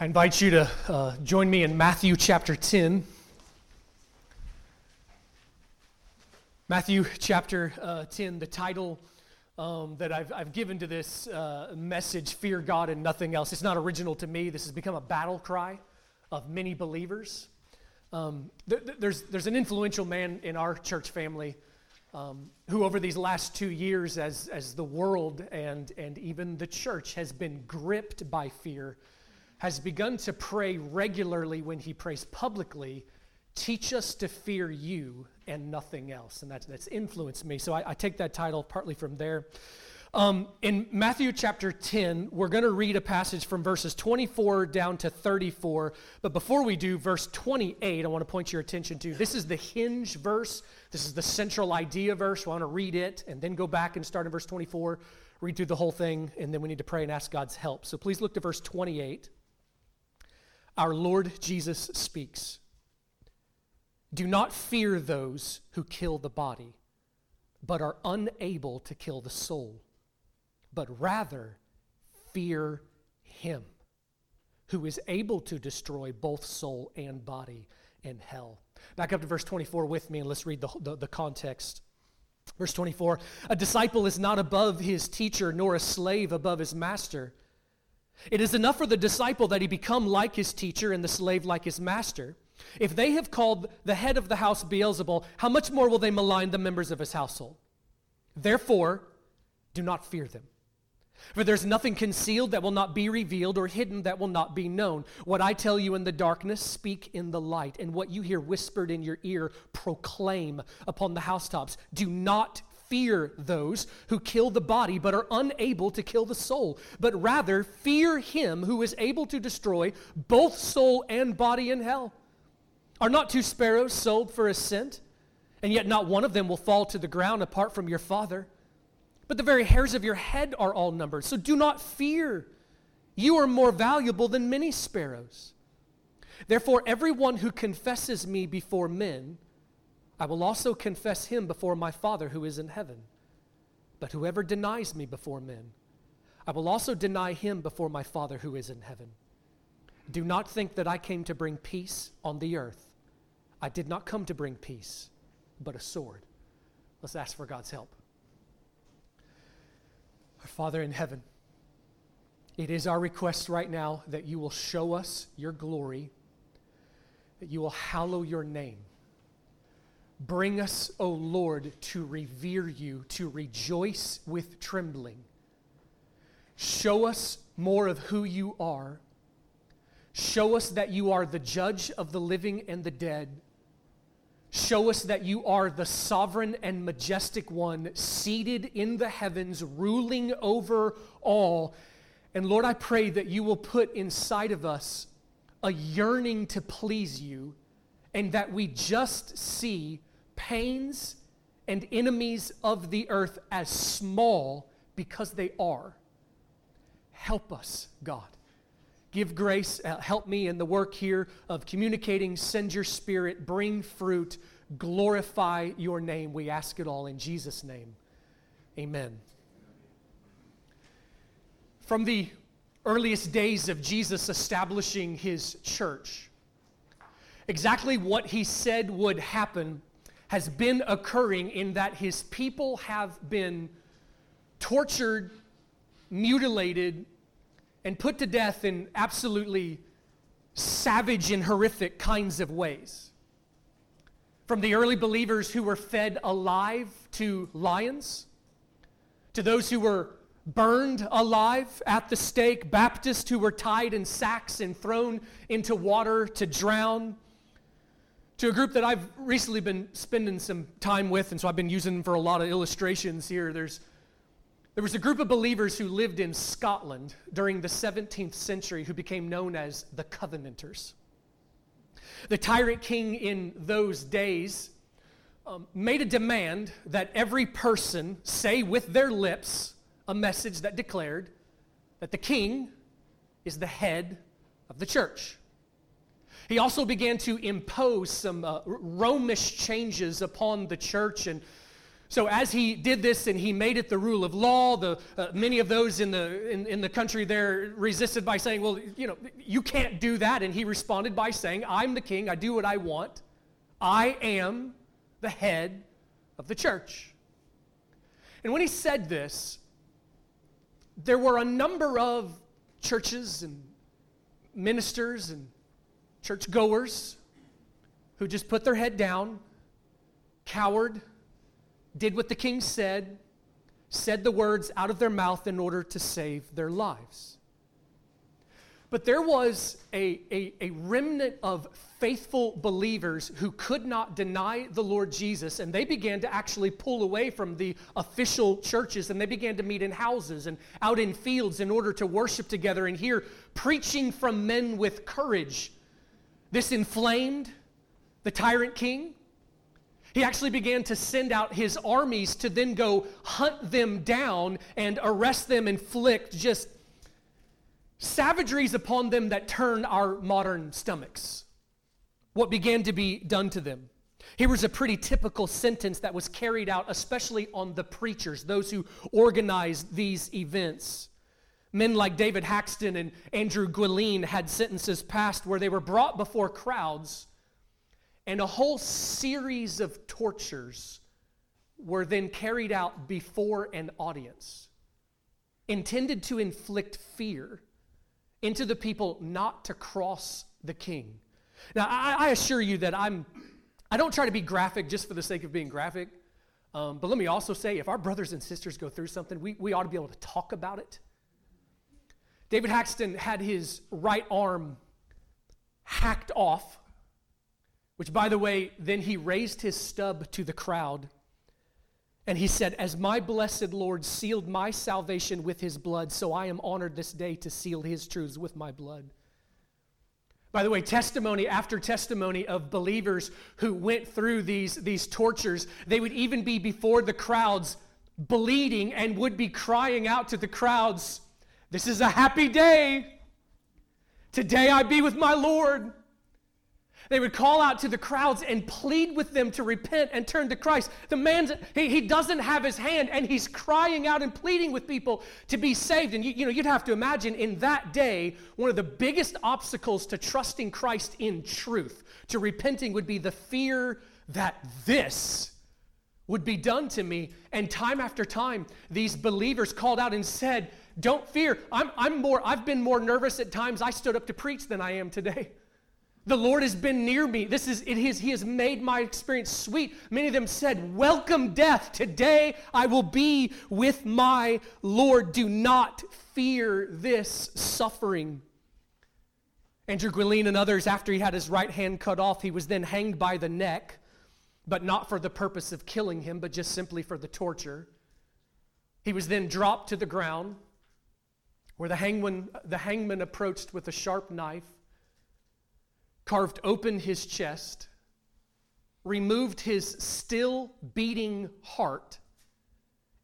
I invite you to join me in Matthew chapter 10. Matthew chapter 10, the title that I've given to this message, Fear God and Nothing Else. It's not original to me. This has become a battle cry of many believers. There's an influential man in our church family who over these last 2 years, as the world and even the church has been gripped by fear, has begun to pray regularly when he prays publicly, teach us to fear you and nothing else. And that's influenced me. So I take that title partly from there. In Matthew chapter 10, we're going to read a passage from verses 24 down to 34. But before we do, verse 28, I want to point your attention to. This is the hinge verse. This is the central idea verse. We want to read it and then go back and start in verse 24, read through the whole thing, and then we need to pray and ask God's help. So please look to verse 28. Our Lord Jesus speaks. Do not fear those who kill the body, but are unable to kill the soul, but rather fear him who is able to destroy both soul and body in hell. Back up to verse 24 with me, and let's read the context. Verse 24, a disciple is not above his teacher, nor a slave above his master. It is enough for the disciple that he become like his teacher and the slave like his master. If they have called the head of the house Beelzebul, how much more will they malign the members of his household? Therefore, do not fear them. For there's nothing concealed that will not be revealed or hidden that will not be known. What I tell you in the darkness, speak in the light. And what you hear whispered in your ear, proclaim upon the housetops. Do not fear those who kill the body but are unable to kill the soul, but rather fear him who is able to destroy both soul and body in hell. Are not two sparrows sold for a cent? And yet not one of them will fall to the ground apart from your Father. But the very hairs of your head are all numbered. So do not fear. You are more valuable than many sparrows. Therefore, everyone who confesses me before men, I will also confess him before my Father who is in heaven. But whoever denies me before men, I will also deny him before my Father who is in heaven. Do not think that I came to bring peace on the earth. I did not come to bring peace, but a sword. Let's ask for God's help. Our Father in heaven, it is our request right now that you will show us your glory, that you will hallow your name. Bring us, O Lord, to revere you, to rejoice with trembling. Show us more of who you are. Show us that you are the judge of the living and the dead. Show us that you are the sovereign and majestic one, seated in the heavens, ruling over all. And Lord, I pray that you will put inside of us a yearning to please you, and that we just see pains and enemies of the earth as small because they are. Help us, God. Give grace, help me in the work here of communicating, send your Spirit, bring fruit, glorify your name. We ask it all in Jesus' name. Amen. From the earliest days of Jesus establishing his church, exactly what he said would happen has been occurring in that his people have been tortured, mutilated, and put to death in absolutely savage and horrific kinds of ways. From the early believers who were fed alive to lions, to those who were burned alive at the stake, Baptists who were tied in sacks and thrown into water to drown, to a group that I've recently been spending some time with, and so I've been using them for a lot of illustrations here. There was a group of believers who lived in Scotland during the 17th century who became known as the Covenanters. The tyrant king in those days made a demand that every person say with their lips a message that declared that the king is the head of the church. He also began to impose some Romish changes upon the church, and So as he did this and he made it the rule of law, many of those in the country there resisted by saying, well, you know, you can't do that. And he responded by saying, I'm the king. I do what I want. I am the head of the church. And when he said this, there were a number of churches and ministers and churchgoers who just put their head down, cowered, did what the king said the words out of their mouth in order to save their lives. But there was a remnant of faithful believers who could not deny the Lord Jesus, and they began to actually pull away from the official churches, and they began to meet in houses and out in fields in order to worship together and hear preaching from men with courage. This inflamed the tyrant king. He actually began to send out his armies to then go hunt them down and arrest them, inflict just savageries upon them that turn our modern stomachs. What began to be done to them. Here was a pretty typical sentence that was carried out, especially on the preachers, those who organized these events. Men like David Haxton and Andrew Guillan had sentences passed where they were brought before crowds, and a whole series of tortures were then carried out before an audience, intended to inflict fear into the people not to cross the king. Now, I assure you that I don't try to be graphic just for the sake of being graphic, but let me also say, if our brothers and sisters go through something, we ought to be able to talk about it. David Haxton had his right arm hacked off, which, by the way, then he raised his stub to the crowd, and he said, as my blessed Lord sealed my salvation with his blood, so I am honored this day to seal his truths with my blood. By the way, testimony after testimony of believers who went through these tortures, they would even be before the crowds bleeding and would be crying out to the crowds, this is a happy day. Today I be with my Lord. They would call out to the crowds and plead with them to repent and turn to Christ. The man, he doesn't have his hand, and he's crying out and pleading with people to be saved. And you'd have to imagine in that day, one of the biggest obstacles to trusting Christ in truth, to repenting, would be the fear that this would be done to me. And time after time, these believers called out and said, don't fear. I've been more nervous at times I stood up to preach than I am today. The Lord has been near me. He has made my experience sweet. Many of them said, welcome death. Today I will be with my Lord. Do not fear this suffering. Andrew Guillan and others, after he had his right hand cut off, he was then hanged by the neck, but not for the purpose of killing him, but just simply for the torture. He was then dropped to the ground, where the hangman approached with a sharp knife, carved open his chest, removed his still beating heart,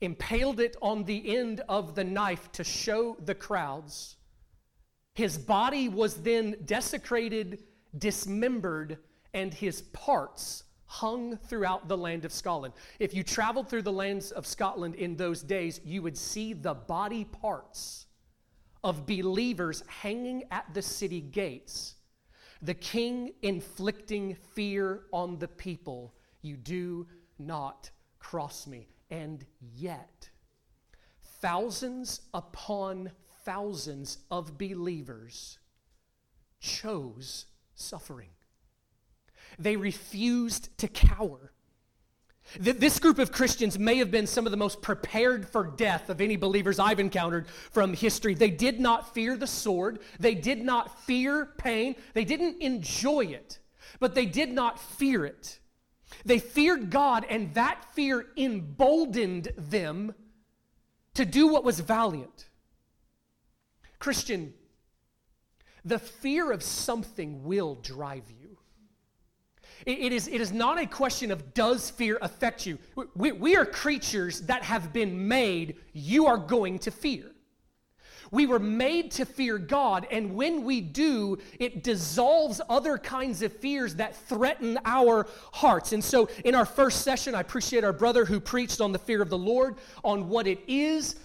impaled it on the end of the knife to show the crowds. His body was then desecrated, dismembered, and his parts hung throughout the land of Scotland. If you traveled through the lands of Scotland in those days, you would see the body parts of believers hanging at the city gates. The king inflicting fear on the people. You do not cross me. And yet, thousands upon thousands of believers chose suffering. They refused to cower. This group of Christians may have been some of the most prepared for death of any believers I've encountered from history. They did not fear the sword. They did not fear pain. They didn't enjoy it, but they did not fear it. They feared God, and that fear emboldened them to do what was valiant. Christian, the fear of something will drive you. It is not a question of does fear affect you. We are creatures that have been made. You are going to fear. We were made to fear God, and when we do, it dissolves other kinds of fears that threaten our hearts. And so in our first session, I appreciate our brother who preached on the fear of the Lord, on what it is.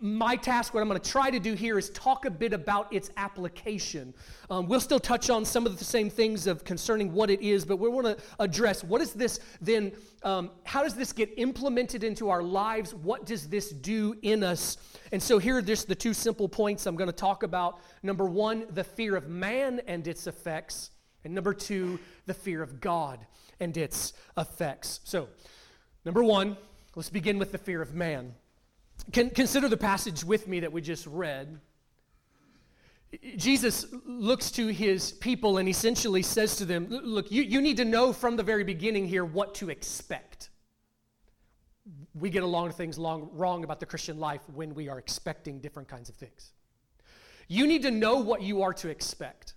My task, what I'm going to try to do here is talk a bit about its application. We'll still touch on some of the same things of concerning what it is, but we want to address what is this then, how does this get implemented into our lives? What does this do in us? And so here are just the two simple points I'm going to talk about. Number one, the fear of man and its effects. And number two, the fear of God and its effects. So, number one, let's begin with the fear of man. Consider the passage with me that we just read. Jesus looks to his people and essentially says to them, look, you need to know from the very beginning here what to expect. We get a lot of things wrong about the Christian life when we are expecting different kinds of things. You need to know what you are to expect.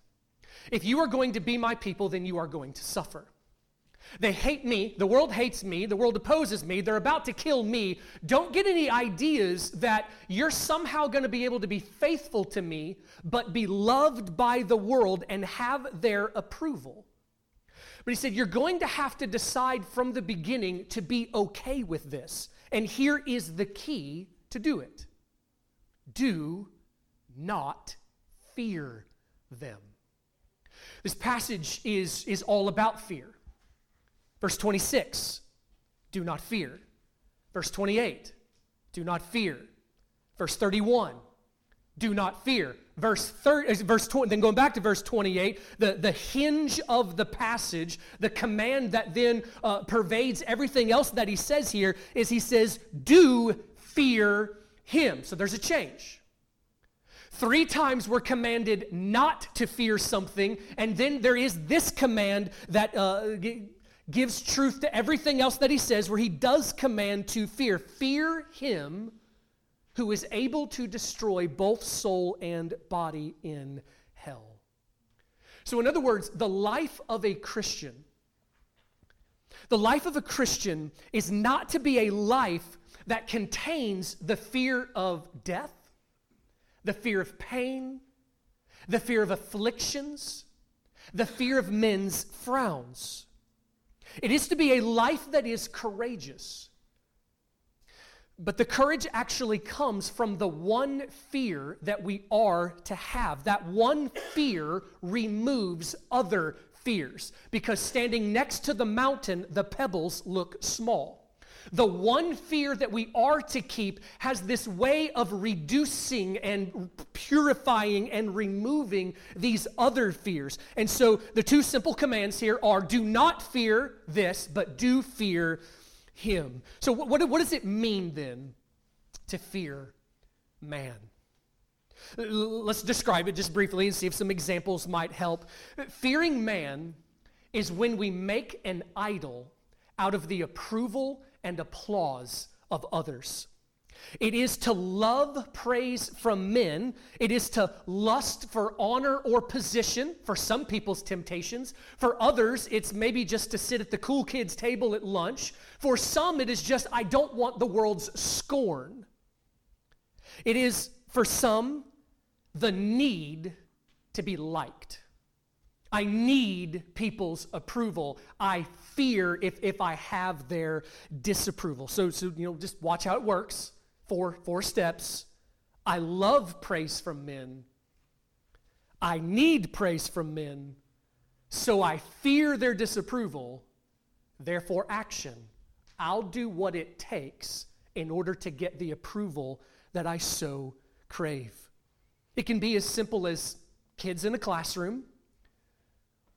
If you are going to be my people, then you are going to suffer. They hate me. The world hates me. The world opposes me. They're about to kill me. Don't get any ideas that you're somehow going to be able to be faithful to me, but be loved by the world and have their approval. But he said, you're going to have to decide from the beginning to be okay with this. And here is the key to do it. Do not fear them. This passage is all about fear. Verse 26, do not fear. Verse 28, do not fear. Verse 31, do not fear. Then going back to verse 28, the hinge of the passage, the command that then pervades everything else that he says here is he says, do fear him. So there's a change. Three times we're commanded not to fear something, and then there is this command that gives truth to everything else that he says, where he does command to fear. Fear him who is able to destroy both soul and body in hell. So in other words, the life of a Christian is not to be a life that contains the fear of death, the fear of pain, the fear of afflictions, the fear of men's frowns. It is to be a life that is courageous. But the courage actually comes from the one fear that we are to have. That one fear removes other fears, because standing next to the mountain, the pebbles look small. The one fear that we are to keep has this way of reducing and purifying and removing these other fears. And so the two simple commands here are, do not fear this, but do fear him. So what does it mean then to fear man? Let's describe it just briefly and see if some examples might help. Fearing man is when we make an idol out of the approval and applause of others. It is to love praise from men. It is to lust for honor or position, for some people's temptations. For others, it's maybe just to sit at the cool kids' table at lunch. For some, it is just, I don't want the world's scorn. It is, for some, the need to be liked. I need people's approval. I fear if I have their disapproval. So just watch how it works. Four steps. I love praise from men. I need praise from men. So I fear their disapproval. Therefore, action. I'll do what it takes in order to get the approval that I so crave. It can be as simple as kids in a classroom,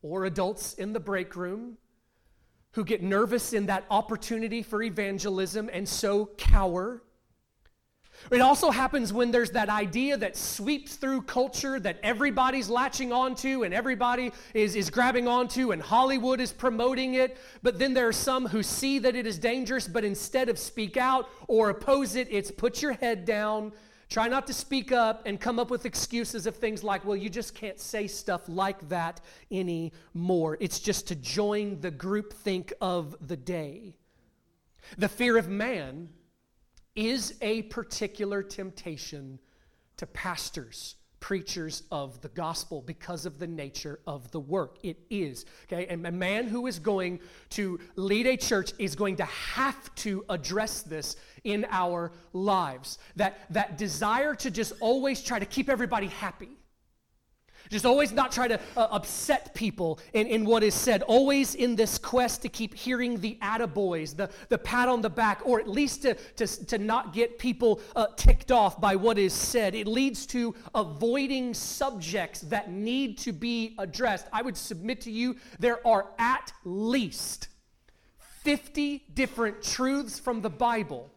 or adults in the break room who get nervous in that opportunity for evangelism and so cower. It also happens when there's that idea that sweeps through culture that everybody's latching onto and everybody is grabbing onto and Hollywood is promoting it. But then there are some who see that it is dangerous, but instead of speak out or oppose it, it's put your head down. Try not to speak up and come up with excuses of things like, well, you just can't say stuff like that anymore. It's just to join the groupthink of the day. The fear of man is a particular temptation to pastors, preachers of the gospel, because of the nature of the work. It is, okay? And a man who is going to lead a church is going to have to address this in our lives. That desire to just always try to keep everybody happy. Just always not try to upset people in what is said. Always in this quest to keep hearing the attaboys, the pat on the back, or at least to not get people ticked off by what is said. It leads to avoiding subjects that need to be addressed. I would submit to you there are at least 50 different truths from the Bible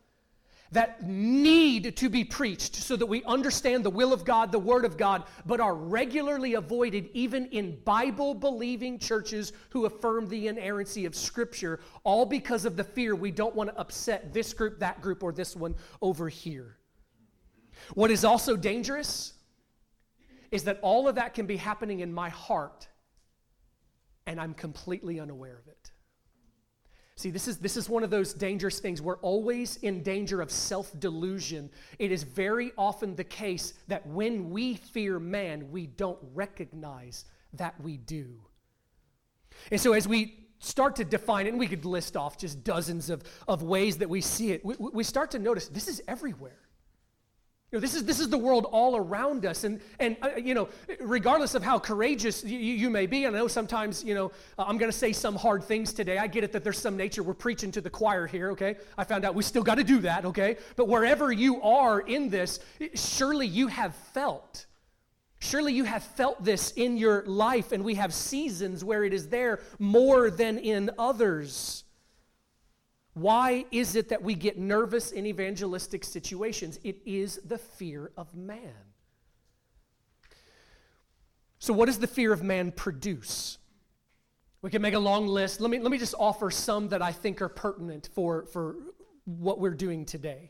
that need to be preached so that we understand the will of God, the Word of God, but are regularly avoided even in Bible-believing churches who affirm the inerrancy of Scripture, all because of the fear we don't want to upset this group, that group, or this one over here. What is also dangerous is that all of that can be happening in my heart, and I'm completely unaware of it. See, this is one of those dangerous things. We're always in danger of self-delusion. It is very often the case that when we fear man, we don't recognize that we do. And so as we start to define it, and we could list off just dozens of ways that we see it, we start to notice this is everywhere. You know, this is the world all around us, and you know, regardless of how courageous you may be, and I know sometimes, you know, I'm going to say some hard things today. I get it that there's some nature. We're preaching to the choir here, okay? I found out we still got to do that, okay? But wherever you are in this, surely you have felt this in your life, and we have seasons where it is there more than in others. Why is it that we get nervous in evangelistic situations? It is the fear of man. So what does the fear of man produce? We can make a long list. Let me just offer some that I think are pertinent for what we're doing today.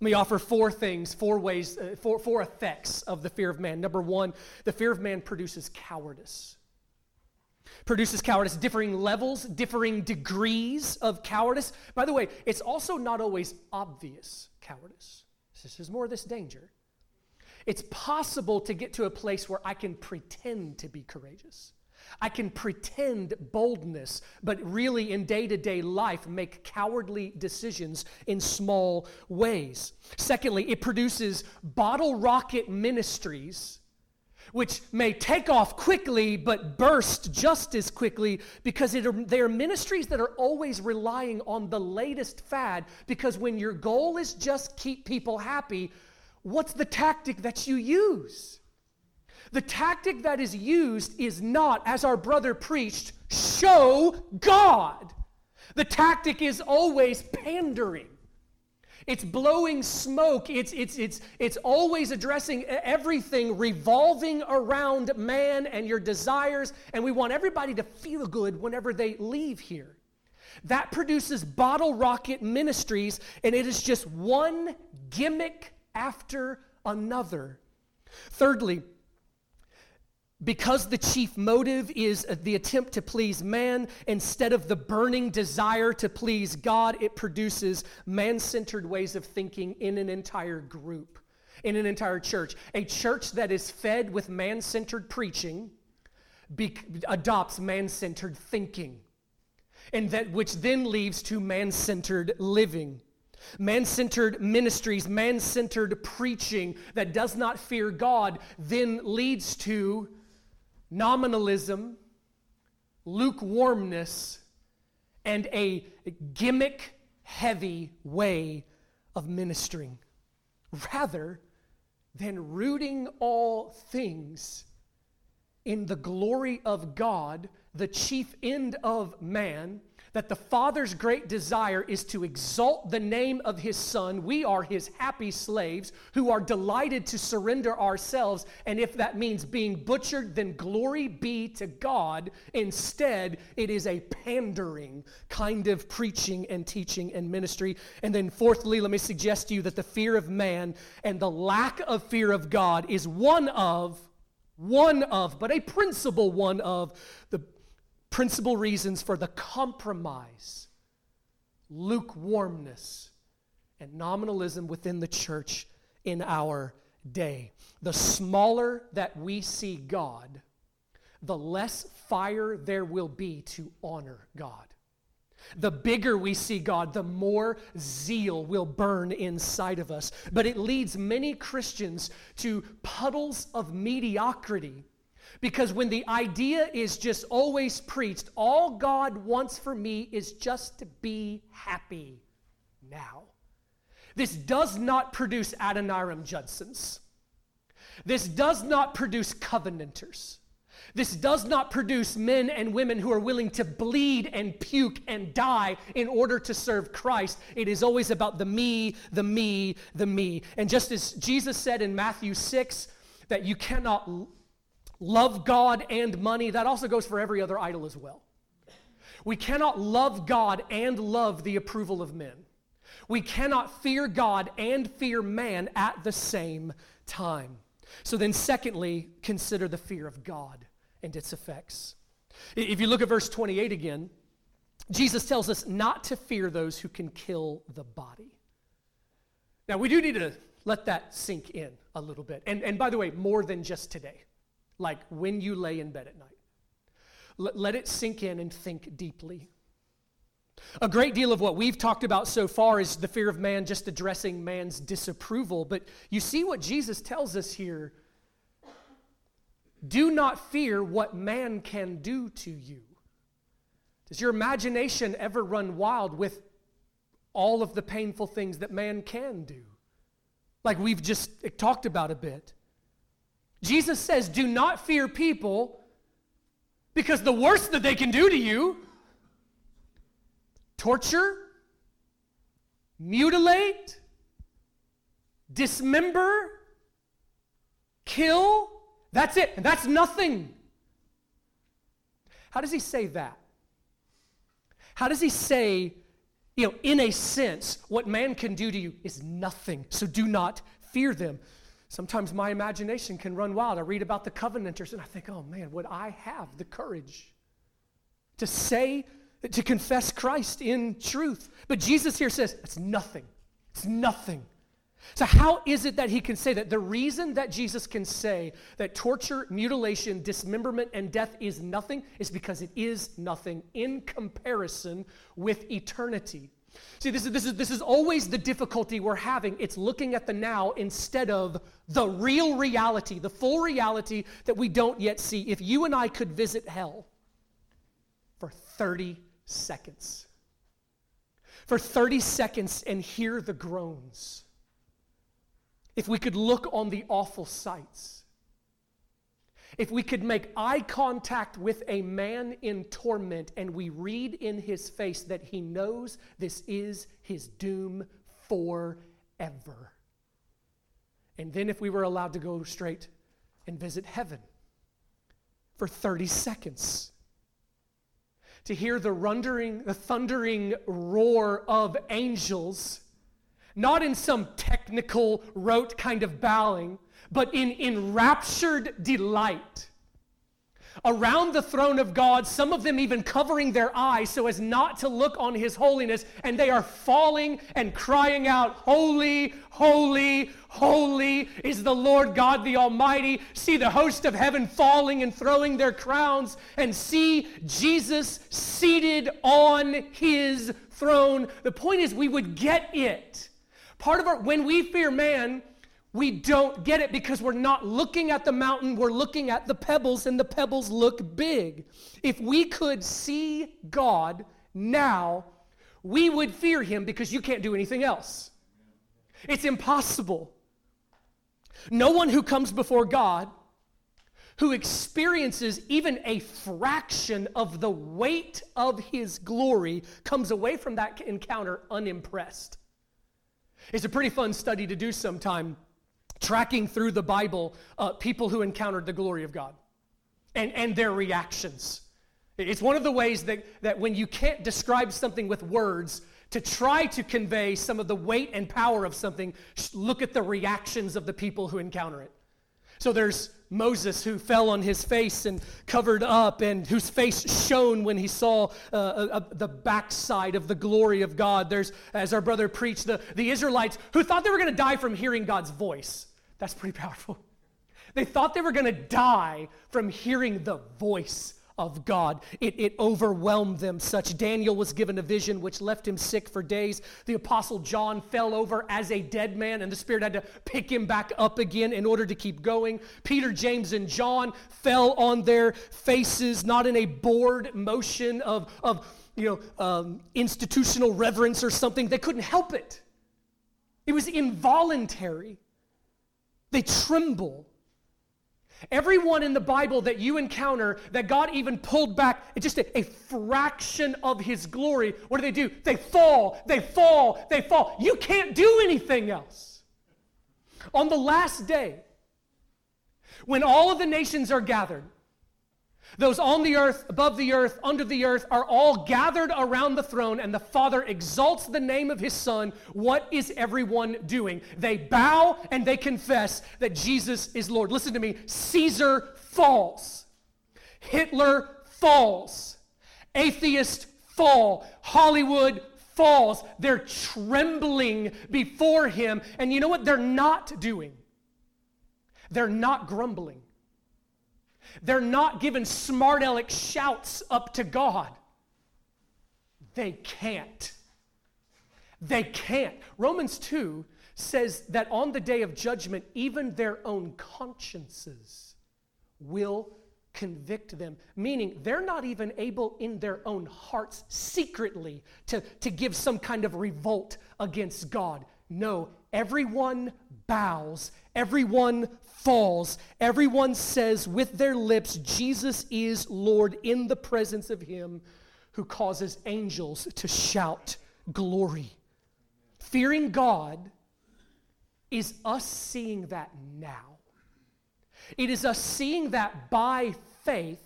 Let me offer four effects of the fear of man. Number one, the fear of man produces cowardice. Differing levels, differing degrees of cowardice. By the way, it's also not always obvious cowardice. This is more this danger. It's possible to get to a place where I can pretend to be courageous. I can pretend boldness, but really in day-to-day life make cowardly decisions in small ways. Secondly, it produces bottle rocket ministries, which may take off quickly but burst just as quickly, because they are ministries that are always relying on the latest fad, because when your goal is just keep people happy, what's the tactic that you use? The tactic that is used is not, as our brother preached, show God. The tactic is always pandering. It's blowing smoke. It's always addressing everything revolving around man and your desires, and we want everybody to feel good whenever they leave here. That produces bottle rocket ministries, and it is just one gimmick after another. Thirdly, because the chief motive is the attempt to please man instead of the burning desire to please God, it produces man-centered ways of thinking in an entire group, in an entire church. A church that is fed with man-centered preaching adopts man-centered thinking, and that which then leads to man-centered living. Man-centered ministries, man-centered preaching that does not fear God then leads to nominalism, lukewarmness, and a gimmick-heavy way of ministering, rather than rooting all things in the glory of God, the chief end of man, that the Father's great desire is to exalt the name of His Son. We are His happy slaves who are delighted to surrender ourselves. And if that means being butchered, then glory be to God. Instead, it is a pandering kind of preaching and teaching and ministry. And then fourthly, let me suggest to you that the fear of man and the lack of fear of God is one of the principal reasons for the compromise, lukewarmness, and nominalism within the church in our day. The smaller that we see God, the less fire there will be to honor God. The bigger we see God, the more zeal will burn inside of us. But it leads many Christians to puddles of mediocrity, because when the idea is just always preached, all God wants for me is just to be happy now. This does not produce Adoniram Judsons. This does not produce Covenanters. This does not produce men and women who are willing to bleed and puke and die in order to serve Christ. It is always about the me, the me, the me. And just as Jesus said in Matthew 6 that you cannot love God and money, that also goes for every other idol as well. We cannot love God and love the approval of men. We cannot fear God and fear man at the same time. So then secondly, consider the fear of God and its effects. If you look at verse 28 again, Jesus tells us not to fear those who can kill the body. Now, we do need to let that sink in a little bit. And by the way, more than just today, like when you lay in bed at night. Let it sink in and think deeply. A great deal of what we've talked about so far is the fear of man, just addressing man's disapproval. But you see what Jesus tells us here. Do not fear what man can do to you. Does your imagination ever run wild with all of the painful things that man can do? Like we've just talked about a bit. Jesus says, do not fear people, because the worst that they can do to you, torture, mutilate, dismember, kill, that's it, and that's nothing. How does he say that? How does he say, you know, in a sense, what man can do to you is nothing, so do not fear them? Sometimes my imagination can run wild. I read about the Covenanters, and I think, oh man, would I have the courage to say, to confess Christ in truth? But Jesus here says, it's nothing. It's nothing. So how is it that he can say that? The reason that Jesus can say that torture, mutilation, dismemberment, and death is nothing is because it is nothing in comparison with eternity. See, this is always the difficulty we're having. It's looking at the now instead of the real reality, the full reality that we don't yet see. If you and I could visit hell for 30 seconds. For 30 seconds and hear the groans. If we could look on the awful sights. If we could make eye contact with a man in torment and we read in his face that he knows this is his doom forever. And then if we were allowed to go straight and visit heaven for 30 seconds. To hear the thundering roar of angels, not in some technical, rote kind of bowing, but in enraptured delight. Around the throne of God, some of them even covering their eyes so as not to look on his holiness, and they are falling and crying out, holy, holy, holy is the Lord God the Almighty. See the host of heaven falling and throwing their crowns, and see Jesus seated on his throne. The point is we would get it. Part of our, when we fear man, we don't get it because we're not looking at the mountain, we're looking at the pebbles, and the pebbles look big. If we could see God now, we would fear him because you can't do anything else. It's impossible. No one who comes before God, who experiences even a fraction of the weight of his glory, comes away from that encounter unimpressed. It's a pretty fun study to do sometime. Tracking through the Bible, people who encountered the glory of God and their reactions. It's one of the ways that when you can't describe something with words, to try to convey some of the weight and power of something, look at the reactions of the people who encounter it. So there's Moses who fell on his face and covered up, and whose face shone when he saw the backside of the glory of God. There's, as our brother preached, the Israelites who thought they were going to die from hearing God's voice. That's pretty powerful. They thought they were going to die from hearing the voice of God. It overwhelmed them such. Daniel was given a vision which left him sick for days. The apostle John fell over as a dead man, and the Spirit had to pick him back up again in order to keep going. Peter, James, and John fell on their faces, not in a bored motion of institutional reverence or something. They couldn't help it. It was involuntary. They tremble. Everyone in the Bible that you encounter that God even pulled back just a fraction of his glory, what do? They fall, they fall, they fall. You can't do anything else. On the last day, when all of the nations are gathered, those on the earth, above the earth, under the earth are all gathered around the throne, and the Father exalts the name of his Son. What is everyone doing? They bow and they confess that Jesus is Lord. Listen to me. Caesar falls. Hitler falls. Atheists fall. Hollywood falls. They're trembling before him. And you know what they're not doing? They're not grumbling. They're not giving smart aleck shouts up to God. They can't. They can't. Romans 2 says that on the day of judgment, even their own consciences will convict them, meaning they're not even able in their own hearts secretly to give some kind of revolt against God. No, everyone bows, everyone falls, everyone says with their lips, Jesus is Lord, in the presence of him who causes angels to shout glory. Fearing God is us seeing that now. It is us seeing that by faith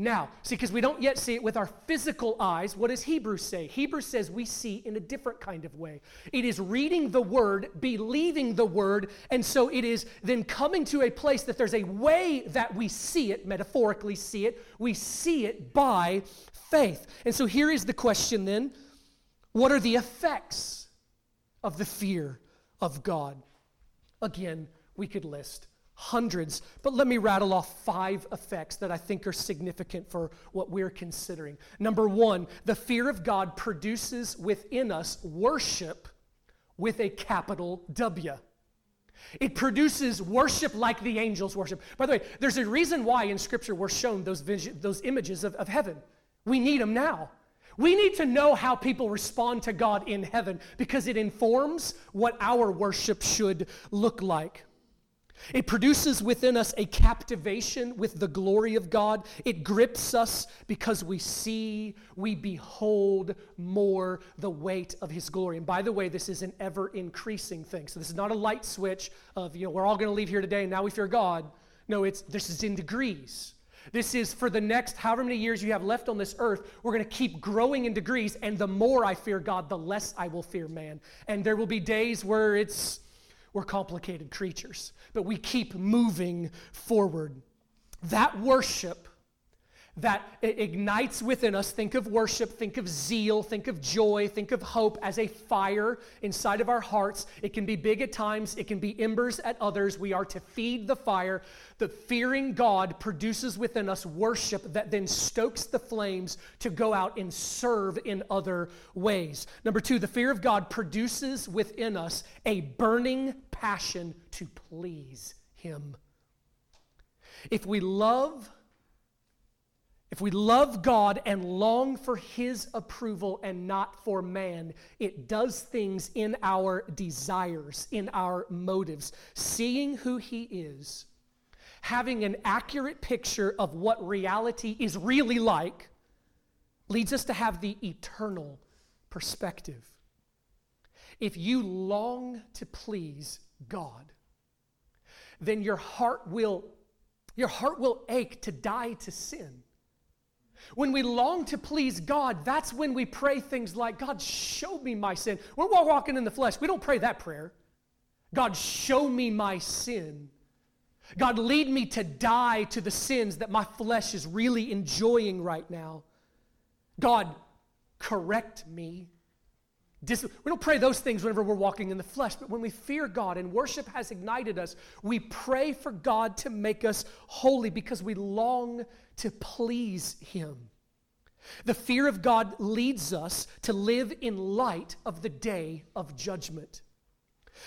now. See, because we don't yet see it with our physical eyes. What does Hebrews say? Hebrews says we see in a different kind of way. It is reading the word, believing the word, and so it is then coming to a place that there's a way that we see it, metaphorically see it. We see it by faith. And so here is the question then. What are the effects of the fear of God? Again, we could list hundreds, but let me rattle off 5 effects that I think are significant for what we're considering. Number 1, the fear of God produces within us worship with a capital W. It produces worship like the angels worship. By the way, there's a reason why in Scripture we're shown those images of heaven. We need them now. We need to know how people respond to God in heaven because it informs what our worship should look like. It produces within us a captivation with the glory of God. It grips us because we behold more the weight of his glory. And by the way, this is an ever-increasing thing. So this is not a light switch of, we're all going to leave here today and now we fear God. No, this is in degrees. This is for the next however many years you have left on this earth, we're going to keep growing in degrees. And the more I fear God, the less I will fear man. And there will be days where we're complicated creatures, but we keep moving forward. That worship that ignites within us, think of worship, think of zeal, think of joy, think of hope as a fire inside of our hearts. It can be big at times. It can be embers at others. We are to feed the fire. The fearing God produces within us worship that then stokes the flames to go out and serve in other ways. Number 2, the fear of God produces within us a burning passion to please him. If we love God and long for his approval and not for man, it does things in our desires, in our motives. Seeing who he is, having an accurate picture of what reality is really like, leads us to have the eternal perspective. If you long to please God, then your heart will ache to die to sin. When we long to please God, that's when we pray things like, God, show me my sin. We're walking in the flesh. We don't pray that prayer. God, show me my sin. God, lead me to die to the sins that my flesh is really enjoying right now. God, correct me. We don't pray those things whenever we're walking in the flesh, but when we fear God and worship has ignited us, we pray for God to make us holy because we long to please Him. The fear of God leads us to live in light of the day of judgment.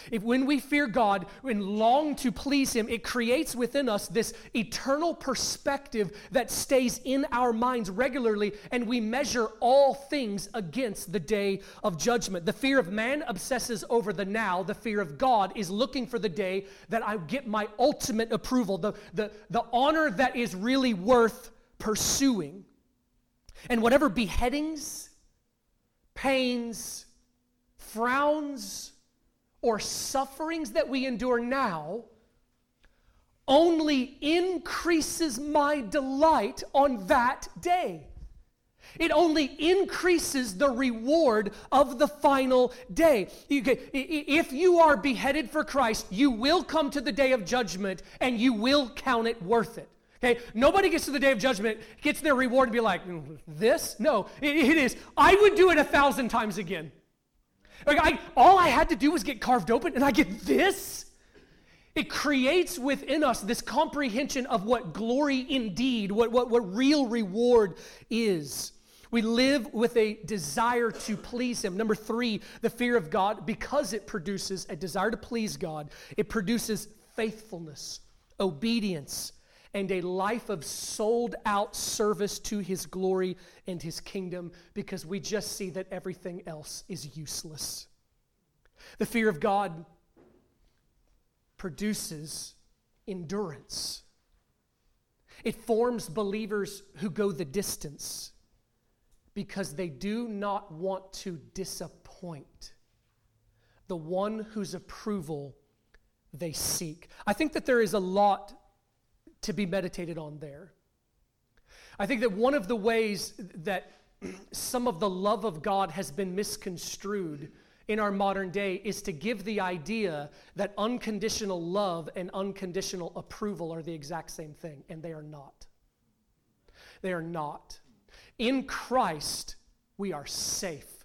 If when we fear God and long to please Him, it creates within us this eternal perspective that stays in our minds regularly, and we measure all things against the day of judgment. The fear of man obsesses over the now. The fear of God is looking for the day that I get my ultimate approval, the honor that is really worth pursuing. And whatever beheadings, pains, frowns, or sufferings that we endure now only increases my delight on that day. It only increases the reward of the final day. If you are beheaded for Christ, you will come to the day of judgment and you will count it worth it. Okay, nobody gets to the day of judgment, gets their reward and be like, this? No, it is. I would do it 1,000 times again. Like all I had to do was get carved open and I get this? It creates within us this comprehension of what glory indeed, what real reward is. We live with a desire to please Him. Number three, the fear of God, because it produces a desire to please God, it produces faithfulness, obedience, and a life of sold-out service to His glory and His kingdom, because we just see that everything else is useless. The fear of God produces endurance. It forms believers who go the distance because they do not want to disappoint the one whose approval they seek. I think that there is a lot to be meditated on there. I think that one of the ways that some of the love of God has been misconstrued in our modern day is to give the idea that unconditional love and unconditional approval are the exact same thing, and they are not. They are not. In Christ, we are safe.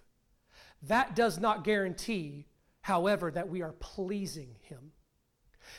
That does not guarantee, however, that we are pleasing Him.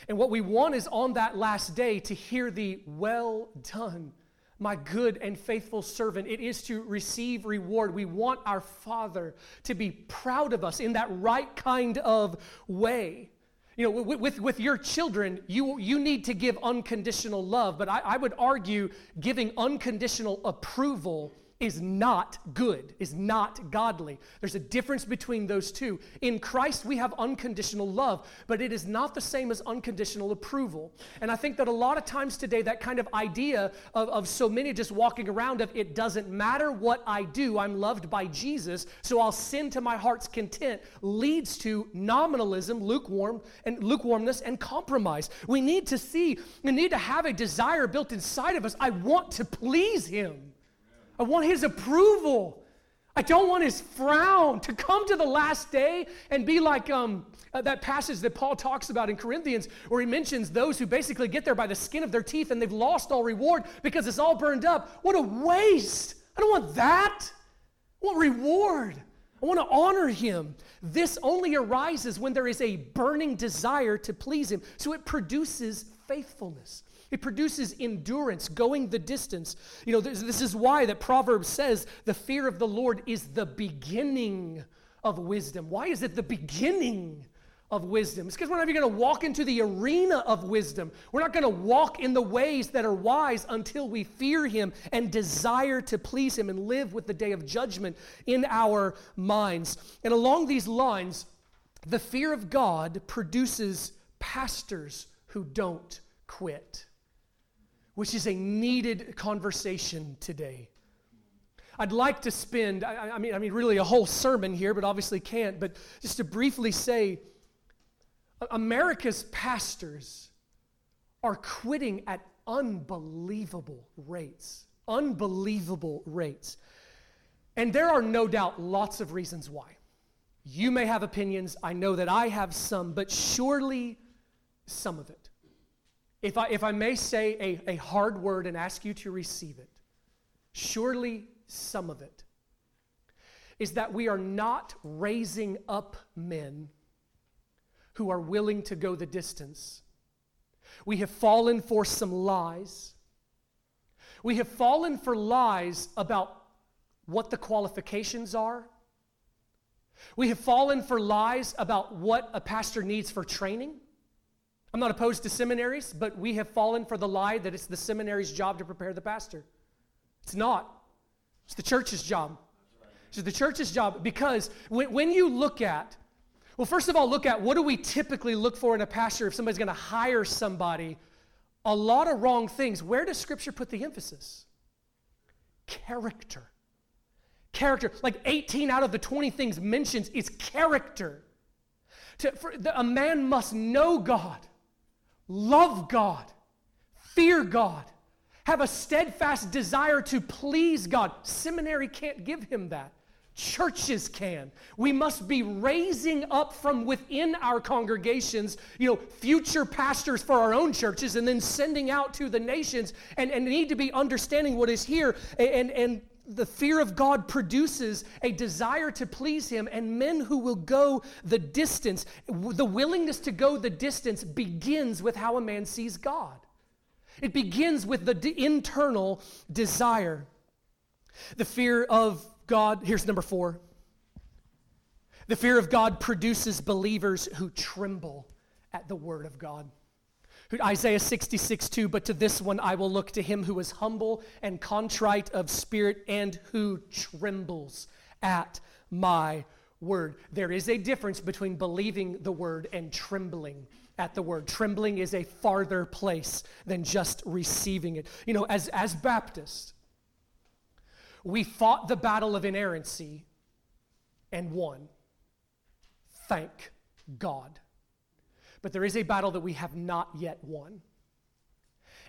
And what we want is on that last day to hear the well done, my good and faithful servant. It is to receive reward. We want our Father to be proud of us in that right kind of way. You know, with your children, you need to give unconditional love, but I would argue giving unconditional approval is not good, is not godly. There's a difference between those two. In Christ, we have unconditional love, but it is not the same as unconditional approval. And I think that a lot of times today, that kind of idea of so many just walking around of it doesn't matter what I do, I'm loved by Jesus, so I'll sin to my heart's content, leads to nominalism, lukewarmness, and compromise. We need to have a desire built inside of us. I want to please Him. I want His approval. I don't want His frown to come to the last day and be like that passage that Paul talks about in Corinthians where he mentions those who basically get there by the skin of their teeth and they've lost all reward because it's all burned up. What a waste. I don't want that. I want reward. I want to honor Him. This only arises when there is a burning desire to please Him. So it produces faithfulness. It produces endurance, going the distance. You know, this is why that Proverbs says the fear of the Lord is the beginning of wisdom. Why is it the beginning of wisdom? It's because we're not even going to walk into the arena of wisdom. We're not going to walk in the ways that are wise until we fear Him and desire to please Him and live with the day of judgment in our minds. And along these lines, the fear of God produces pastors who don't quit, which is a needed conversation today. I'd like to spend, I mean, really a whole sermon here, but obviously can't, but just to briefly say, America's pastors are quitting at unbelievable rates. And there are no doubt lots of reasons why. You may have opinions, I know that I have some, but surely some of it. If I may say a hard word and ask you to receive it, surely some of it is that we are not raising up men who are willing to go the distance. We have fallen for some lies. We have fallen for lies about what the qualifications are. We have fallen for lies about what a pastor needs for training. I'm not opposed to seminaries, but we have fallen for the lie that it's the seminary's job to prepare the pastor. It's not. It's the church's job. It's the church's job, because when you look at, well, first of all, look at what do we typically look for in a pastor if somebody's going to hire somebody? A lot of wrong things. Where does Scripture put the emphasis? Character. Character. Like 18 out of the 20 things mentioned is character. A man must know God, love God, fear God, have a steadfast desire to please God. Seminary can't give him that. Churches can. We must be raising up from within our congregations, future pastors for our own churches, and then sending out to the nations, and need to be understanding what is here. And the fear of God produces a desire to please Him, and men who will go the distance. The willingness to go the distance begins with how a man sees God. It begins with the internal desire. The fear of God, here's number 4. The fear of God produces believers who tremble at the word of God. Isaiah 66:2, but to this one I will look, to him who is humble and contrite of spirit and who trembles at my word. There is a difference between believing the word and trembling at the word. Trembling is a farther place than just receiving it. As Baptists, we fought the battle of inerrancy and won. Thank God. But there is a battle that we have not yet won.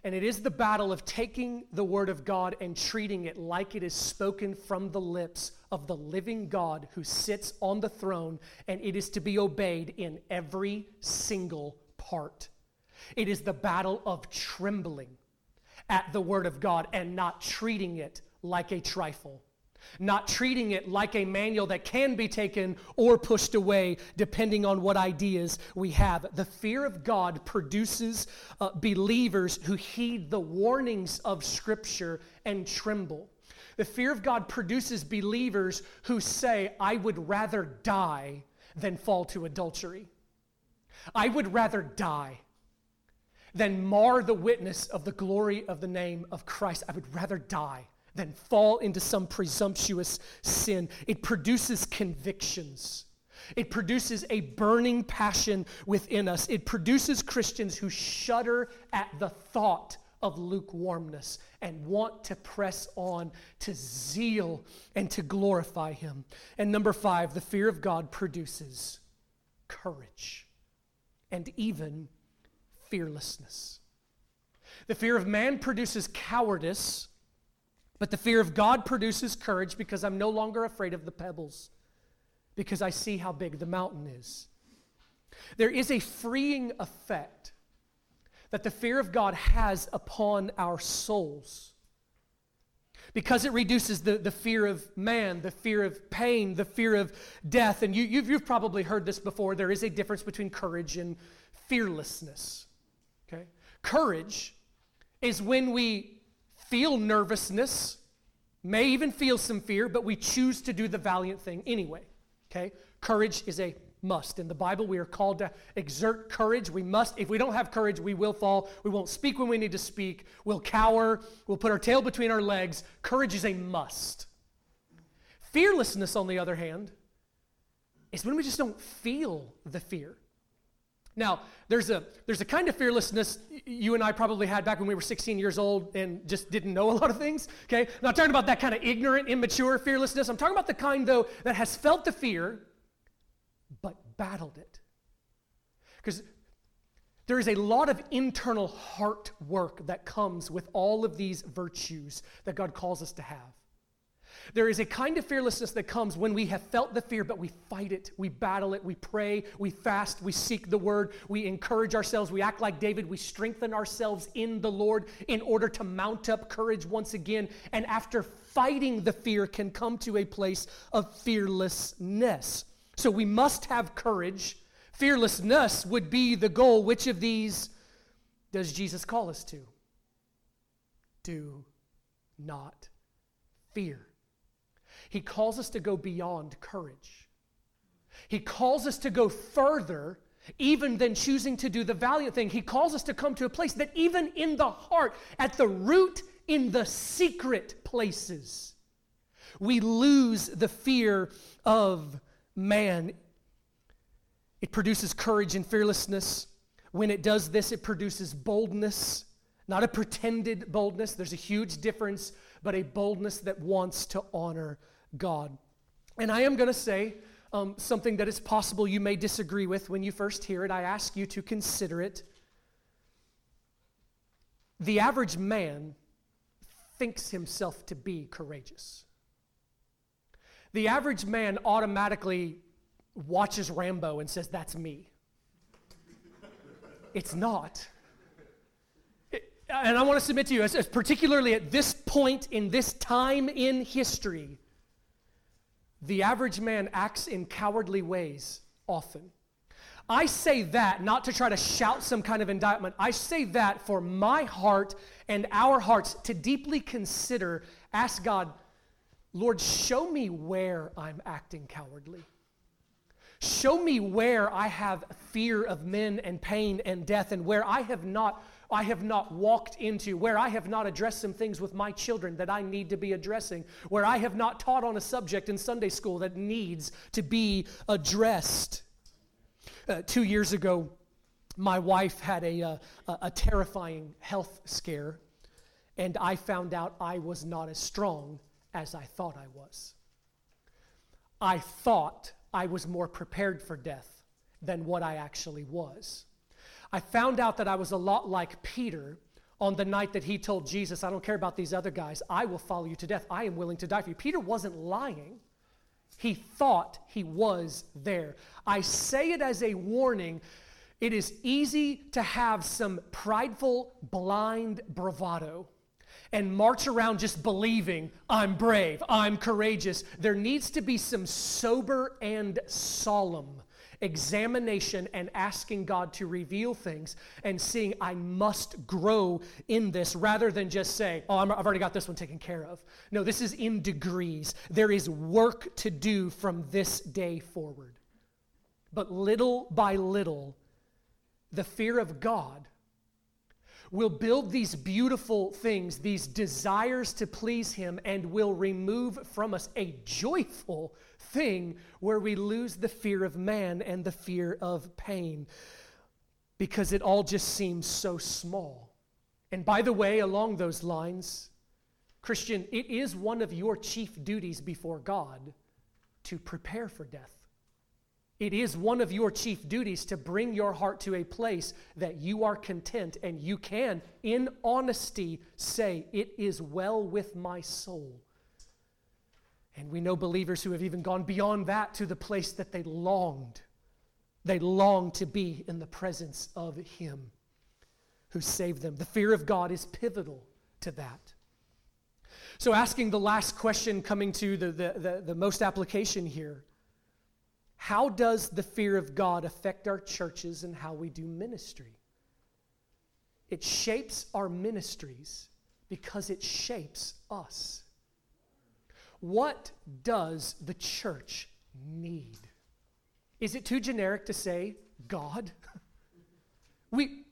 And it is the battle of taking the word of God and treating it like it is spoken from the lips of the living God who sits on the throne, and it is to be obeyed in every single part. It is the battle of trembling at the word of God and not treating it like a trifle, not treating it like a manual that can be taken or pushed away depending on what ideas we have. The fear of God produces believers who heed the warnings of Scripture and tremble. The fear of God produces believers who say, I would rather die than fall to adultery. I would rather die than mar the witness of the glory of the name of Christ. I would rather die than fall into some presumptuous sin. It produces convictions. It produces a burning passion within us. It produces Christians who shudder at the thought of lukewarmness and want to press on to zeal and to glorify Him. And number 5, the fear of God produces courage and even fearlessness. The fear of man produces cowardice, but the fear of God produces courage, because I'm no longer afraid of the pebbles, because I see how big the mountain is. There is a freeing effect that the fear of God has upon our souls, because it reduces the fear of man, the fear of pain, the fear of death. And you've probably heard this before. There is a difference between courage and fearlessness. Okay? Courage is when we feel nervousness, may even feel some fear, but we choose to do the valiant thing anyway, okay? Courage is a must. In the Bible, we are called to exert courage. We must. If we don't have courage, we will fall. We won't speak when we need to speak. We'll cower. We'll put our tail between our legs. Courage is a must. Fearlessness, on the other hand, is when we just don't feel the fear. Now, there's a kind of fearlessness you and I probably had back when we were 16 years old and just didn't know a lot of things, okay? I'm not talking about that kind of ignorant, immature fearlessness. I'm talking about the kind, though, that has felt the fear but battled it. Because there is a lot of internal heart work that comes with all of these virtues that God calls us to have. There is a kind of fearlessness that comes when we have felt the fear, but we fight it, we battle it, we pray, we fast, we seek the word, we encourage ourselves, we act like David, we strengthen ourselves in the Lord in order to mount up courage once again. And after fighting the fear can come to a place of fearlessness. So we must have courage. Fearlessness would be the goal. Which of these does Jesus call us to? Do not fear. He calls us to go beyond courage. He calls us to go further even than choosing to do the valiant thing. He calls us to come to a place that even in the heart, at the root, in the secret places, we lose the fear of man. It produces courage and fearlessness. When it does this, it produces boldness, not a pretended boldness. There's a huge difference, but a boldness that wants to honor God. And I am going to say something that it's possible you may disagree with when you first hear it. I ask you to consider it. The average man thinks himself to be courageous. The average man automatically watches Rambo and says, that's me. It's not. And I want to submit to you, as particularly at this point in this time in history, the average man acts in cowardly ways often. I say that not to try to shout some kind of indictment. I say that for my heart and our hearts to deeply consider, ask God, Lord, show me where I'm acting cowardly. Show me where I have fear of men and pain and death, and where I have not walked into, where I have not addressed some things with my children that I need to be addressing, where I have not taught on a subject in Sunday school that needs to be addressed. 2 years ago, my wife had a terrifying health scare, and I found out I was not as strong as I thought I was. I thought I was more prepared for death than what I actually was. I found out that I was a lot like Peter on the night that he told Jesus, I don't care about these other guys. I will follow you to death. I am willing to die for you. Peter wasn't lying. He thought he was there. I say it as a warning. It is easy to have some prideful, blind bravado and march around just believing, I'm brave, I'm courageous. There needs to be some sober and solemn examination and asking God to reveal things and seeing I must grow in this rather than just say, oh, I've already got this one taken care of. No, this is in degrees. There is work to do from this day forward. But little by little, the fear of God will build these beautiful things, these desires to please him, and will remove from us a joyful thing where we lose the fear of man and the fear of pain because it all just seems so small. And by the way, along those lines, Christian, it is one of your chief duties before God to prepare for death. It is one of your chief duties to bring your heart to a place that you are content and you can, in honesty, say, it is well with my soul. And we know believers who have even gone beyond that to the place that they longed. They longed to be in the presence of him who saved them. The fear of God is pivotal to that. So asking the last question, coming to the most application here, how does the fear of God affect our churches and how we do ministry? It shapes our ministries because it shapes us. What does the church need? Is it too generic to say God?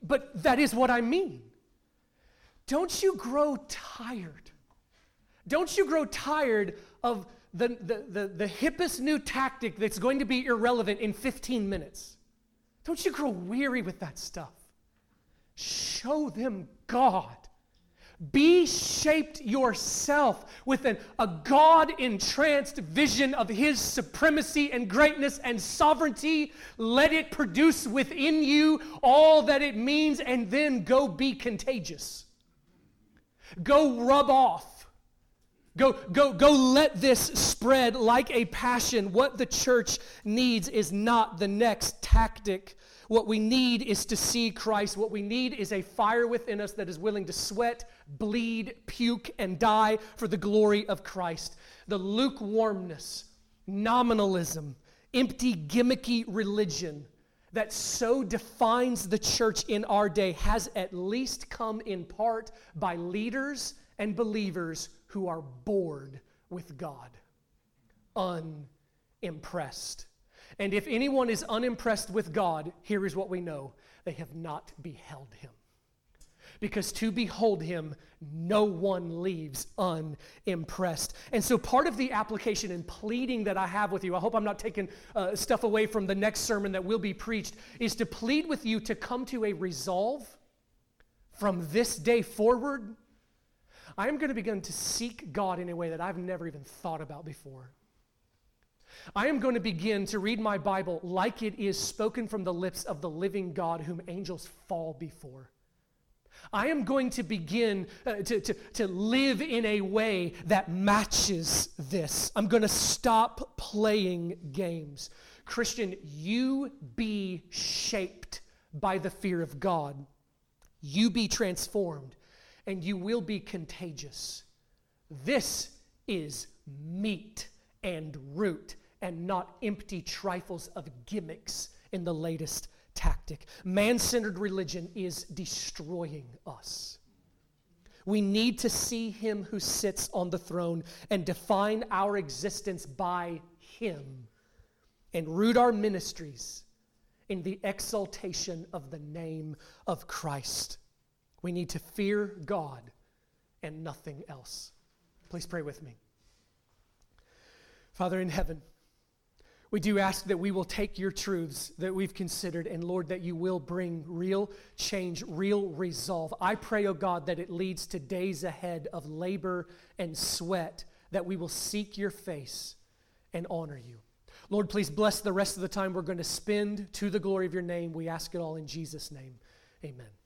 But that is what I mean. Don't you grow tired? Don't you grow tired of the hippest new tactic that's going to be irrelevant in 15 minutes? Don't you grow weary with that stuff? Show them God. Be shaped yourself with a God-entranced vision of his supremacy and greatness and sovereignty. Let it produce within you all that it means, and then go be contagious. Go rub off. Go let this spread like a passion. What the church needs is not the next tactic. What we need is to see Christ. What we need is a fire within us that is willing to sweat, bleed, puke, and die for the glory of Christ. The lukewarmness, nominalism, empty, gimmicky religion that so defines the church in our day has at least come in part by leaders and believers who are bored with God, unimpressed. And if anyone is unimpressed with God, here is what we know. They have not beheld him. Because to behold him, no one leaves unimpressed. And so part of the application and pleading that I have with you, I hope I'm not taking stuff away from the next sermon that will be preached, is to plead with you to come to a resolve from this day forward. I am going to begin to seek God in a way that I've never even thought about before. I am going to begin to read my Bible like it is spoken from the lips of the living God whom angels fall before. I am going to begin to live in a way that matches this. I'm going to stop playing games. Christian, you be shaped by the fear of God. You be transformed, and you will be contagious. This is meat and root, and not empty trifles of gimmicks in the latest tactic. Man-centered religion is destroying us. We need to see him who sits on the throne and define our existence by him and root our ministries in the exaltation of the name of Christ. We need to fear God and nothing else. Please pray with me. Father in heaven, we do ask that we will take your truths that we've considered, and Lord, that you will bring real change, real resolve. I pray, oh God, that it leads to days ahead of labor and sweat, that we will seek your face and honor you. Lord, please bless the rest of the time we're going to spend to the glory of your name. We ask it all in Jesus' name. Amen.